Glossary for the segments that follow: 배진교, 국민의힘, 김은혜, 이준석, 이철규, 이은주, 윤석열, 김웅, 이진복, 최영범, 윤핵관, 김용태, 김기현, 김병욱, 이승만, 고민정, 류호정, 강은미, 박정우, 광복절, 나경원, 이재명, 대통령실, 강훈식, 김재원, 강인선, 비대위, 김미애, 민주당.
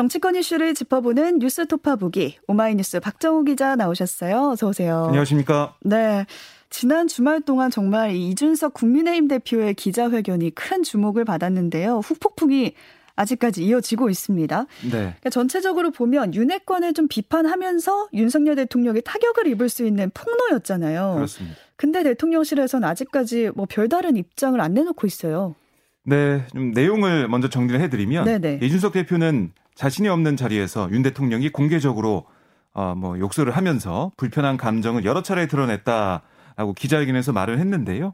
정치권 이슈를 짚어보는 뉴스 톱파보기 오마이뉴스 박정우 기자 나오셨어요. 어서 오세요. 안녕하십니까. 네. 지난 주말 동안 정말 이준석 국민의힘 대표의 기자회견이 큰 주목을 받았는데요. 후폭풍이 아직까지 이어지고 있습니다. 네. 그러니까 전체적으로 보면 윤핵관을 좀 비판하면서 윤석열 대통령이 타격을 입을 수 있는 폭로였잖아요. 그렇습니다. 근데 대통령실에서는 아직까지 뭐 별다른 입장을 안 내놓고 있어요. 네, 좀 내용을 먼저 정리를 해드리면 네네. 이준석 대표는 자신이 없는 자리에서 윤 대통령이 공개적으로 욕설을 하면서 불편한 감정을 여러 차례 드러냈다라고 기자회견에서 말을 했는데요.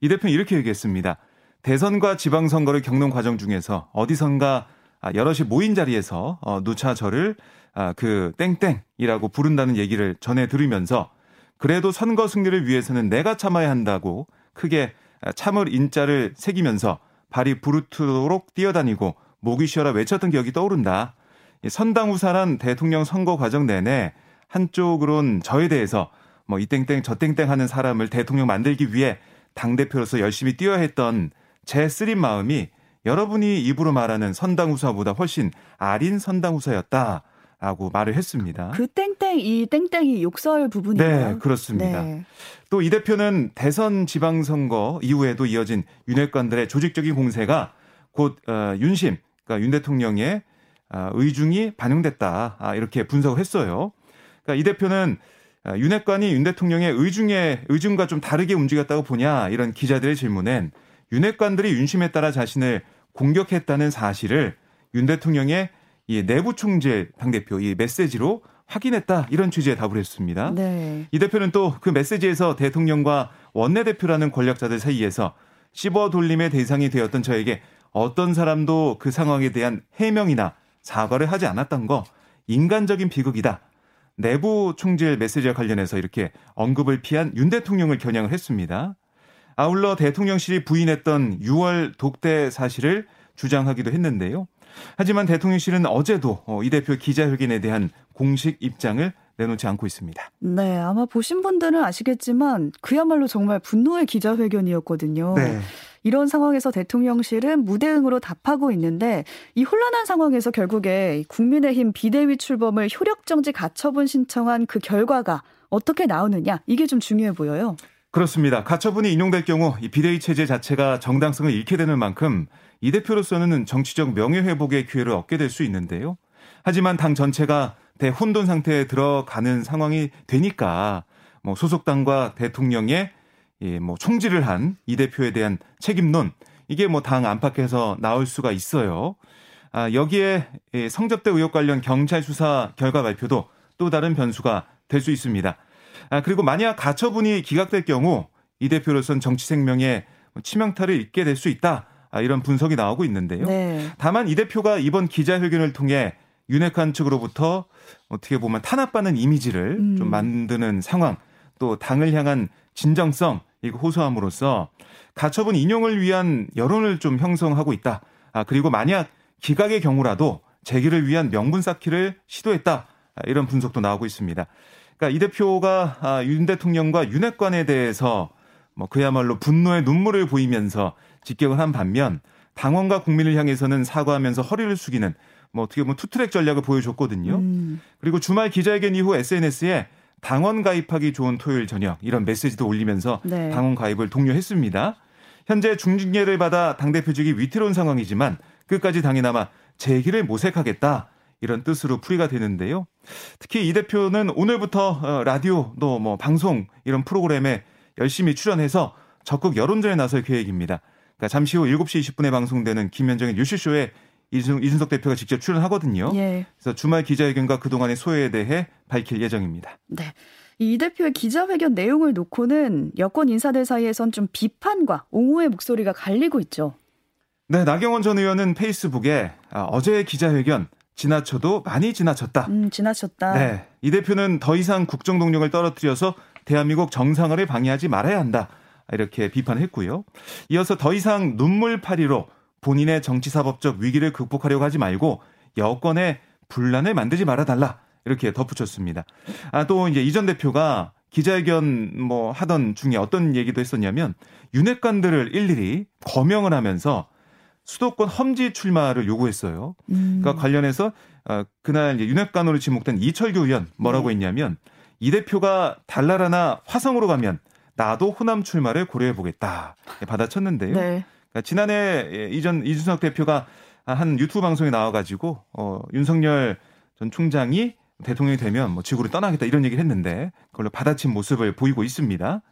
이 대표는 이렇게 얘기했습니다. 대선과 지방선거를 겪는 과정 중에서 어디선가 여럿이 모인 자리에서 누차 저를 그 땡땡이라고 부른다는 얘기를 전해 들으면서 그래도 선거 승리를 위해서는 내가 참아야 한다고 크게 참을 인자를 새기면서 발이 부르트도록 뛰어다니고 목이 쉬어라 외쳤던 기억이 떠오른다. 선당후사란 대통령 선거 과정 내내 한쪽으론 저에 대해서 이 땡땡 저 땡땡 하는 사람을 대통령 만들기 위해 당대표로서 열심히 뛰어야 했던 제 쓰린 마음이 여러분이 입으로 말하는 선당후사보다 훨씬 아린 선당후사였다라고 말을 했습니다. 그 땡땡, 이 땡땡이 욕설 부분이에요. 네, 그렇습니다. 네. 또 이 대표는 대선 지방선거 이후에도 이어진 윤핵관들의 조직적인 공세가 곧 윤심, 그러니까 윤 대통령의 의중이 반영됐다 이렇게 분석을 했어요. 그러니까 이 대표는 윤핵관이 윤 대통령의 의중과 좀 다르게 움직였다고 보냐 이런 기자들의 질문엔 윤핵관들이 윤심에 따라 자신을 공격했다는 사실을 윤 대통령의 이 내부 총질 당대표 이 메시지로 확인했다 이런 취지의 답을 했습니다. 네. 이 대표는 또 그 메시지에서 대통령과 원내대표라는 권력자들 사이에서 씹어돌림의 대상이 되었던 저에게 어떤 사람도 그 상황에 대한 해명이나 사과를 하지 않았던 거 인간적인 비극이다. 내부 총질 메시지와 관련해서 이렇게 언급을 피한 윤 대통령을 겨냥을 했습니다. 아울러 대통령실이 부인했던 6월 독대 사실을 주장하기도 했는데요. 하지만 대통령실은 어제도 이 대표 기자회견에 대한 공식 입장을 내놓지 않고 있습니다. 네, 아마 보신 분들은 아시겠지만 그야말로 정말 분노의 기자회견이었거든요. 네. 이런 상황에서 대통령실은 무대응으로 답하고 있는데 이 혼란한 상황에서 결국에 국민의힘 비대위 출범을 효력정지 가처분 신청한 그 결과가 어떻게 나오느냐 이게 좀 중요해 보여요. 그렇습니다. 가처분이 인용될 경우 이 비대위 체제 자체가 정당성을 잃게 되는 만큼 이 대표로서는 정치적 명예회복의 기회를 얻게 될 수 있는데요. 하지만 당 전체가 대혼돈 상태에 들어가는 상황이 되니까 소속당과 대통령의 총질을 한 이 대표에 대한 책임론 이게 당 안팎에서 나올 수가 있어요. 여기에 성접대 의혹 관련 경찰 수사 결과 발표도 또 다른 변수가 될 수 있습니다. 그리고 만약 가처분이 기각될 경우 이 대표로선 정치 생명에 치명타를 입게 될 수 있다 이런 분석이 나오고 있는데요. 네. 다만 이 대표가 이번 기자회견을 통해 윤핵관 측으로부터 어떻게 보면 탄압받는 이미지를 좀 만드는 상황 또 당을 향한 진정성 이거 호소함으로써 가처분 인용을 위한 여론을 좀 형성하고 있다. 그리고 만약 기각의 경우라도 재기를 위한 명분 쌓기를 시도했다. 이런 분석도 나오고 있습니다. 그러니까 이 대표가 윤 대통령과 윤핵관에 대해서 그야말로 분노의 눈물을 보이면서 직격을 한 반면 당원과 국민을 향해서는 사과하면서 허리를 숙이는 어떻게 보면 투트랙 전략을 보여줬거든요. 그리고 주말 기자회견 이후 SNS에 당원 가입하기 좋은 토요일 저녁 이런 메시지도 올리면서 네. 당원 가입을 독려했습니다. 현재 중징계를 받아 당대표직이 위태로운 상황이지만 끝까지 당이나마 재기를 모색하겠다 이런 뜻으로 풀이가 되는데요. 특히 이 대표는 오늘부터 라디오 또 방송 이런 프로그램에 열심히 출연해서 적극 여론전에 나설 계획입니다. 그러니까 잠시 후 7시 20분에 방송되는 김현정의 뉴스쇼에 이준석 대표가 직접 출연하거든요. 예. 그래서 주말 기자회견과 그동안의 소회에 대해 밝힐 예정입니다. 네, 이 대표의 기자회견 내용을 놓고는 여권 인사들 사이에선 좀 비판과 옹호의 목소리가 갈리고 있죠. 네, 나경원 전 의원은 페이스북에 어제의 기자회견 지나쳐도 많이 지나쳤다. 지나쳤다. 네, 이 대표는 더 이상 국정 동력을 떨어뜨려서 대한민국 정상화를 방해하지 말아야 한다. 이렇게 비판했고요. 이어서 더 이상 눈물팔이로 본인의 정치사법적 위기를 극복하려고 하지 말고 여권의 분란을 만들지 말아달라 이렇게 덧붙였습니다. 또 이제 이 전 대표가 기자회견 하던 중에 어떤 얘기도 했었냐면 윤핵관들을 일일이 거명을 하면서 수도권 험지 출마를 요구했어요. 그러니까 관련해서 그날 이제 윤핵관으로 지목된 이철규 의원 뭐라고 했냐면 이 대표가 달나라나 화성으로 가면 나도 호남 출마를 고려해보겠다 받아쳤는데요. 네. 그러니까 지난해 이전 이준석 대표가 한 유튜브 방송에 나와가지고 윤석열 전 총장이 대통령이 되면 뭐 지구를 떠나겠다 이런 얘기를 했는데 그걸로 받아친 모습을 보이고 있습니다.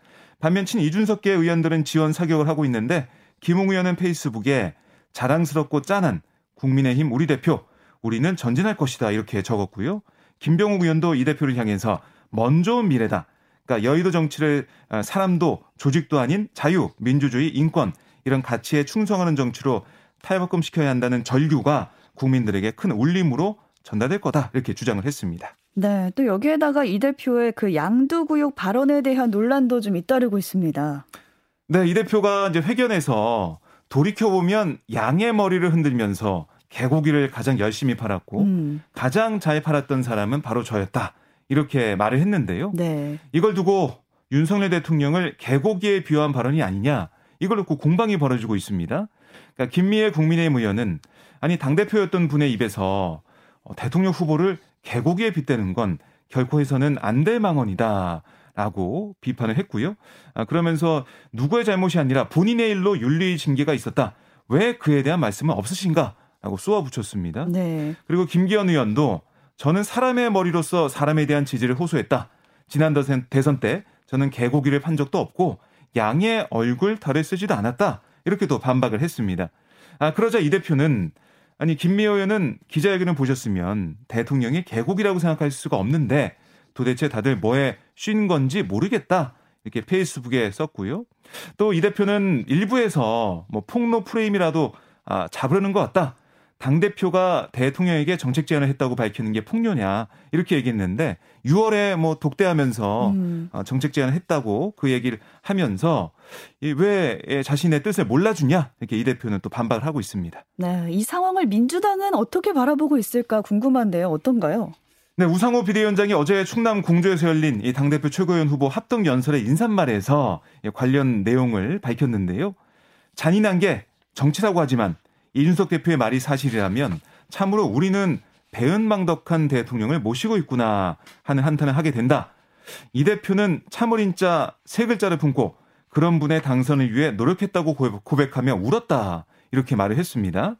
반면 친 이준석계 의원들은 지원 사격을 하고 있는데 김웅 의원은 페이스북에 자랑스럽고 짠한 국민의힘 우리 대표 우리는 전진할 것이다 이렇게 적었고요. 김병욱 의원도 이 대표를 향해서 먼 좋은 미래다. 그러니까 여의도 정치를 사람도 조직도 아닌 자유, 민주주의, 인권 이런 가치에 충성하는 정치로 탈바꿈시켜야 한다는 절규가 국민들에게 큰 울림으로 전달될 거다 이렇게 주장을 했습니다. 네, 또 여기에다가 이 대표의 그 양두구육 발언에 대한 논란도 좀 잇따르고 있습니다. 네, 이 대표가 이제 회견에서 돌이켜보면 양의 머리를 흔들면서 개고기를 가장 열심히 팔았고 가장 잘 팔았던 사람은 바로 저였다 이렇게 말을 했는데요. 네. 이걸 두고 윤석열 대통령을 개고기에 비유한 발언이 아니냐 이걸 놓고 공방이 벌어지고 있습니다. 그러니까 김미애 국민의힘 의원은 아니 당대표였던 분의 입에서 대통령 후보를 개고기에 빗대는 건 결코 해서는 안 될 망언이다라고 비판을 했고요. 그러면서 누구의 잘못이 아니라 본인의 일로 윤리의 징계가 있었다. 왜 그에 대한 말씀은 없으신가라고 쏘아붙였습니다. 네. 그리고 김기현 의원도 저는 사람의 머리로서 사람에 대한 지지를 호소했다. 지난 대선 때 저는 개고기를 판 적도 없고 양의 얼굴 달을 쓰지도 않았다. 이렇게 또 반박을 했습니다. 그러자 이 대표는 아니 김미애 의원은 기자회견을 보셨으면 대통령이 개고기라고 생각할 수가 없는데 도대체 다들 뭐에 쉰 건지 모르겠다. 이렇게 페이스북에 썼고요. 또 이 대표는 일부에서 뭐 폭로 프레임이라도 잡으려는 것 같다. 당대표가 대통령에게 정책 제안을 했다고 밝히는 게 폭로냐 이렇게 얘기했는데 6월에 뭐 독대하면서 정책 제안을 했다고 그 얘기를 하면서 왜 자신의 뜻을 몰라주냐 이렇게 이 대표는 또 반박을 하고 있습니다. 네, 이 상황을 민주당은 어떻게 바라보고 있을까 궁금한데요. 어떤가요? 네, 우상호 비대위원장이 어제 충남 공주에서 열린 이 당대표 최고위원 후보 합동연설의 인사말에서 관련 내용을 밝혔는데요. 잔인한 게 정치라고 하지만 이준석 대표의 말이 사실이라면 참으로 우리는 배은망덕한 대통령을 모시고 있구나 하는 한탄을 하게 된다. 이 대표는 참을인자 세 글자를 품고 그런 분의 당선을 위해 노력했다고 고백하며 울었다. 이렇게 말을 했습니다.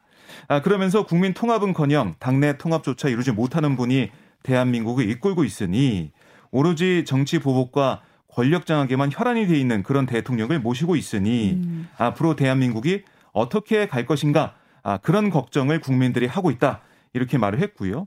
그러면서 국민 통합은커녕 당내 통합조차 이루지 못하는 분이 대한민국을 이끌고 있으니 오로지 정치 보복과 권력장악에만 혈안이 돼 있는 그런 대통령을 모시고 있으니 앞으로 대한민국이 어떻게 갈 것인가 그런 걱정을 국민들이 하고 있다 이렇게 말을 했고요.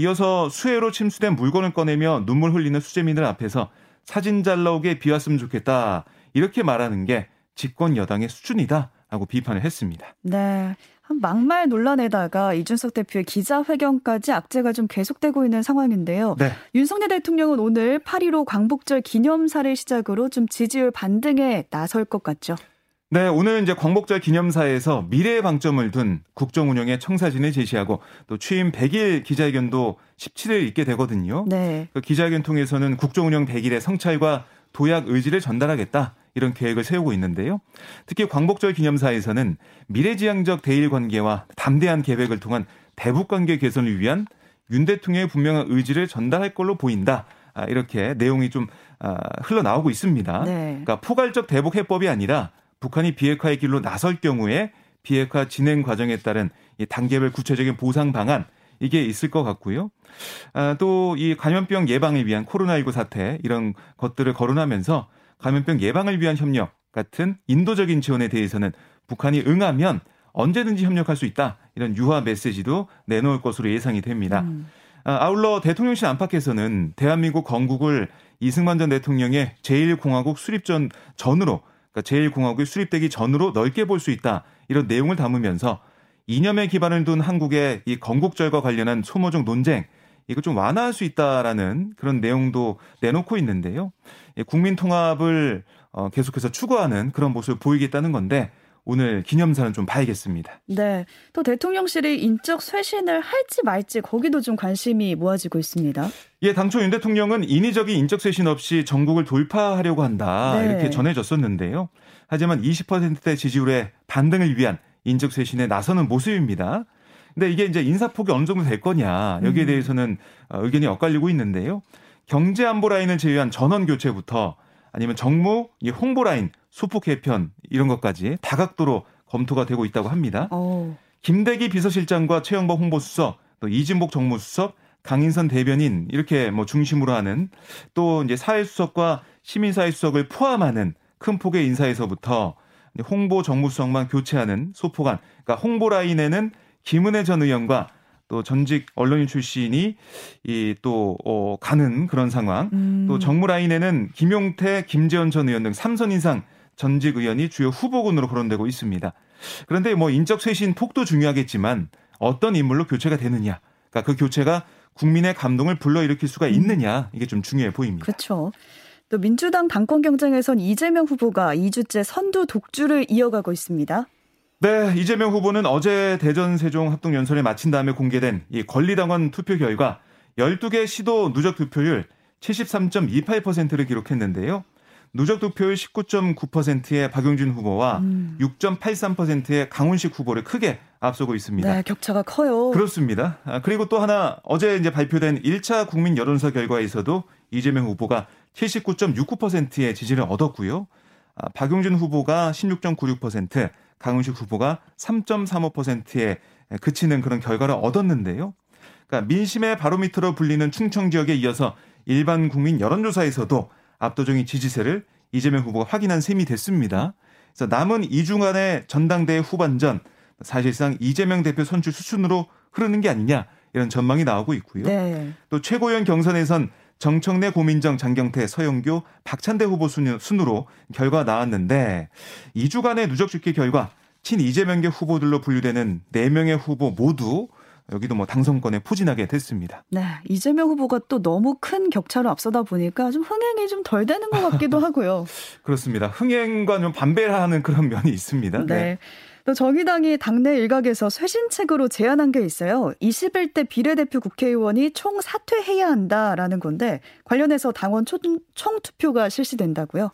이어서 수해로 침수된 물건을 꺼내며 눈물 흘리는 수재민들 앞에서 사진 잘 나오게 비왔으면 좋겠다 이렇게 말하는 게 집권 여당의 수준이다 라고 비판을 했습니다. 네, 막말 논란에다가 이준석 대표의 기자회견까지 악재가 좀 계속되고 있는 상황인데요. 네. 윤석열 대통령은 오늘 8.15 광복절 기념사를 시작으로 좀 지지율 반등에 나설 것 같죠. 네, 오늘 이제 광복절 기념사에서 미래에 방점을 둔 국정운영의 청사진을 제시하고 또 취임 100일 기자회견도 17일 있게 되거든요. 네. 그 기자회견 통해서는 국정운영 100일의 성찰과 도약 의지를 전달하겠다 이런 계획을 세우고 있는데요. 특히 광복절 기념사에서는 미래지향적 대일 관계와 담대한 계획을 통한 대북 관계 개선을 위한 윤 대통령의 분명한 의지를 전달할 걸로 보인다. 이렇게 내용이 좀 흘러나오고 있습니다. 네. 그러니까 포괄적 대북 해법이 아니라 북한이 비핵화의 길로 나설 경우에 비핵화 진행 과정에 따른 이 단계별 구체적인 보상 방안 이게 있을 것 같고요. 또 이 감염병 예방을 위한 코로나19 사태 이런 것들을 거론하면서 감염병 예방을 위한 협력 같은 인도적인 지원에 대해서는 북한이 응하면 언제든지 협력할 수 있다. 이런 유화 메시지도 내놓을 것으로 예상이 됩니다. 아울러 대통령실 안팎에서는 대한민국 건국을 이승만 전 대통령의 제1공화국 수립 전으로 제1공화국이 수립되기 전으로 넓게 볼 수 있다. 이런 내용을 담으면서 이념에 기반을 둔 한국의 이 건국절과 관련한 소모적 논쟁 이거 좀 완화할 수 있다라는 그런 내용도 내놓고 있는데요. 국민 통합을 계속해서 추구하는 그런 모습을 보이겠다는 건데 오늘 기념사는 좀 봐야겠습니다. 네, 또 대통령실이 인적 쇄신을 할지 말지 거기도 좀 관심이 모아지고 있습니다. 예, 당초 윤 대통령은 인위적인 인적 쇄신 없이 전국을 돌파하려고 한다 네. 이렇게 전해졌었는데요. 하지만 20%대 지지율의 반등을 위한 인적 쇄신에 나서는 모습입니다. 근데 이게 이제 인사폭이 어느 정도 될 거냐 여기에 대해서는 의견이 엇갈리고 있는데요. 경제안보 라인을 제외한 전원 교체부터 아니면 정무, 홍보 라인, 소폭 개편 이런 것까지 다각도로 검토가 되고 있다고 합니다. 오. 김대기 비서실장과 최영범 홍보수석, 또 이진복 정무수석, 강인선 대변인 이렇게 뭐 중심으로 하는 또 이제 사회수석과 시민사회수석을 포함하는 큰 폭의 인사에서부터 홍보 정무수석만 교체하는 소폭안, 그러니까 홍보 라인에는 김은혜 전 의원과 또 전직 언론인 출신이 가는 그런 상황. 또 정무 라인에는 김용태, 김재원 전 의원 등 3선 이상 전직 의원이 주요 후보군으로 거론되고 있습니다. 그런데 뭐 인적 쇄신 폭도 중요하겠지만 어떤 인물로 교체가 되느냐. 그러니까 그 교체가 국민의 감동을 불러일으킬 수가 있느냐. 이게 좀 중요해 보입니다. 그렇죠. 또 민주당 당권 경쟁에선 이재명 후보가 2주째 선두 독주를 이어가고 있습니다. 네, 이재명 후보는 어제 대전 세종 합동연설을 마친 다음에 공개된 이 권리당원 투표 결과 12개 시도 누적 투표율 73.28%를 기록했는데요. 누적 투표율 19.9%의 박용진 후보와 6.83%의 강훈식 후보를 크게 앞서고 있습니다. 네, 격차가 커요. 그렇습니다. 그리고 또 하나 어제 이제 발표된 1차 국민 여론조사 결과에서도 이재명 후보가 79.69%의 지지를 얻었고요. 박용진 후보가 16.96%, 강훈식 후보가 3.35%에 그치는 그런 결과를 얻었는데요. 그러니까 민심의 바로미터로 불리는 충청 지역에 이어서 일반 국민 여론조사에서도 압도적인 지지세를 이재명 후보가 확인한 셈이 됐습니다. 그래서 남은 2주간의 전당대회 후반전, 사실상 이재명 대표 선출 수순으로 흐르는 게 아니냐 이런 전망이 나오고 있고요. 네. 또 최고위원 경선에선 정청래, 고민정, 장경태, 서영교, 박찬대 후보 순으로 결과가 나왔는데 2주간의 누적 집계 결과 친 이재명계 후보들로 분류되는 4명의 후보 모두 여기도 뭐 당선권에 포진하게 됐습니다. 네, 이재명 후보가 또 너무 큰 격차로 앞서다 보니까 좀 흥행이 좀 덜 되는 것 같기도 하고요. 그렇습니다. 흥행과 좀 반배하는 그런 면이 있습니다. 네. 네. 또 정의당이 당내 일각에서 쇄신책으로 제안한 게 있어요. 21대 비례대표 국회의원이 총 사퇴해야 한다라는 건데 관련해서 당원 총투표가 실시된다고요?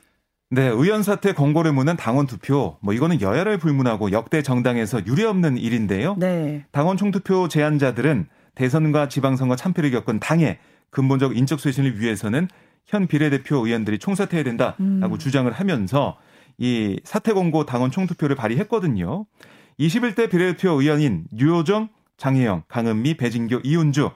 네, 의원 사퇴 권고를 무는 당원 투표. 뭐 이거는 여야를 불문하고 역대 정당에서 유례없는 일인데요. 네. 당원 총투표 제안자들은 대선과 지방선거 참패를 겪은 당의 근본적 인적 쇄신을 위해서는 현 비례대표 의원들이 총사퇴해야 된다라고 주장을 하면서 이 사퇴 권고 당원 총투표를 발의했거든요. 21대 비례대표 의원인 류호정, 장혜영, 강은미, 배진교, 이은주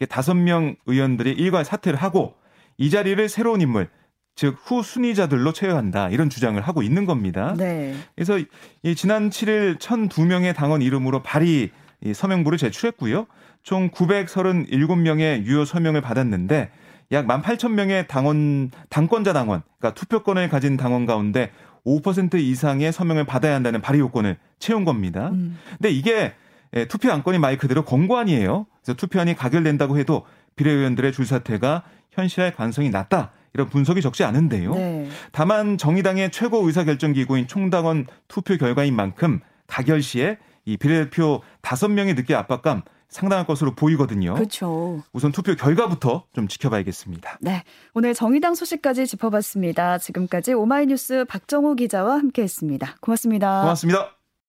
5명 의원들이 일괄 사퇴를 하고 이 자리를 새로운 인물, 즉 후순위자들로 채워한다 이런 주장을 하고 있는 겁니다. 네. 그래서 이 지난 7일 1,002명의 당원 이름으로 발의 서명부를 제출했고요. 총 937명의 유효 서명을 받았는데 약 18,000명의 당권자 당원, 그러니까 투표권을 가진 당원 가운데 5% 이상의 서명을 받아야 한다는 발의 요건을 채운 겁니다. 근데 이게 투표 안건이 말 그대로 권고안이에요. 그래서 투표안이 가결된다고 해도 비례의원들의 줄사태가 현실화의 가능성이 낮다. 이런 분석이 적지 않은데요. 네. 다만 정의당의 최고 의사결정기구인 총당원 투표 결과인 만큼 가결 시에 이 비례대표 5명의 느낄 압박감 상당할 것으로 보이거든요. 그렇죠. 우선 투표 결과부터 좀 지켜봐야겠습니다. 네, 오늘 정의당 소식까지 짚어봤습니다. 지금까지 오마이뉴스 박정우 기자와 함께했습니다. 고맙습니다. 고맙습니다.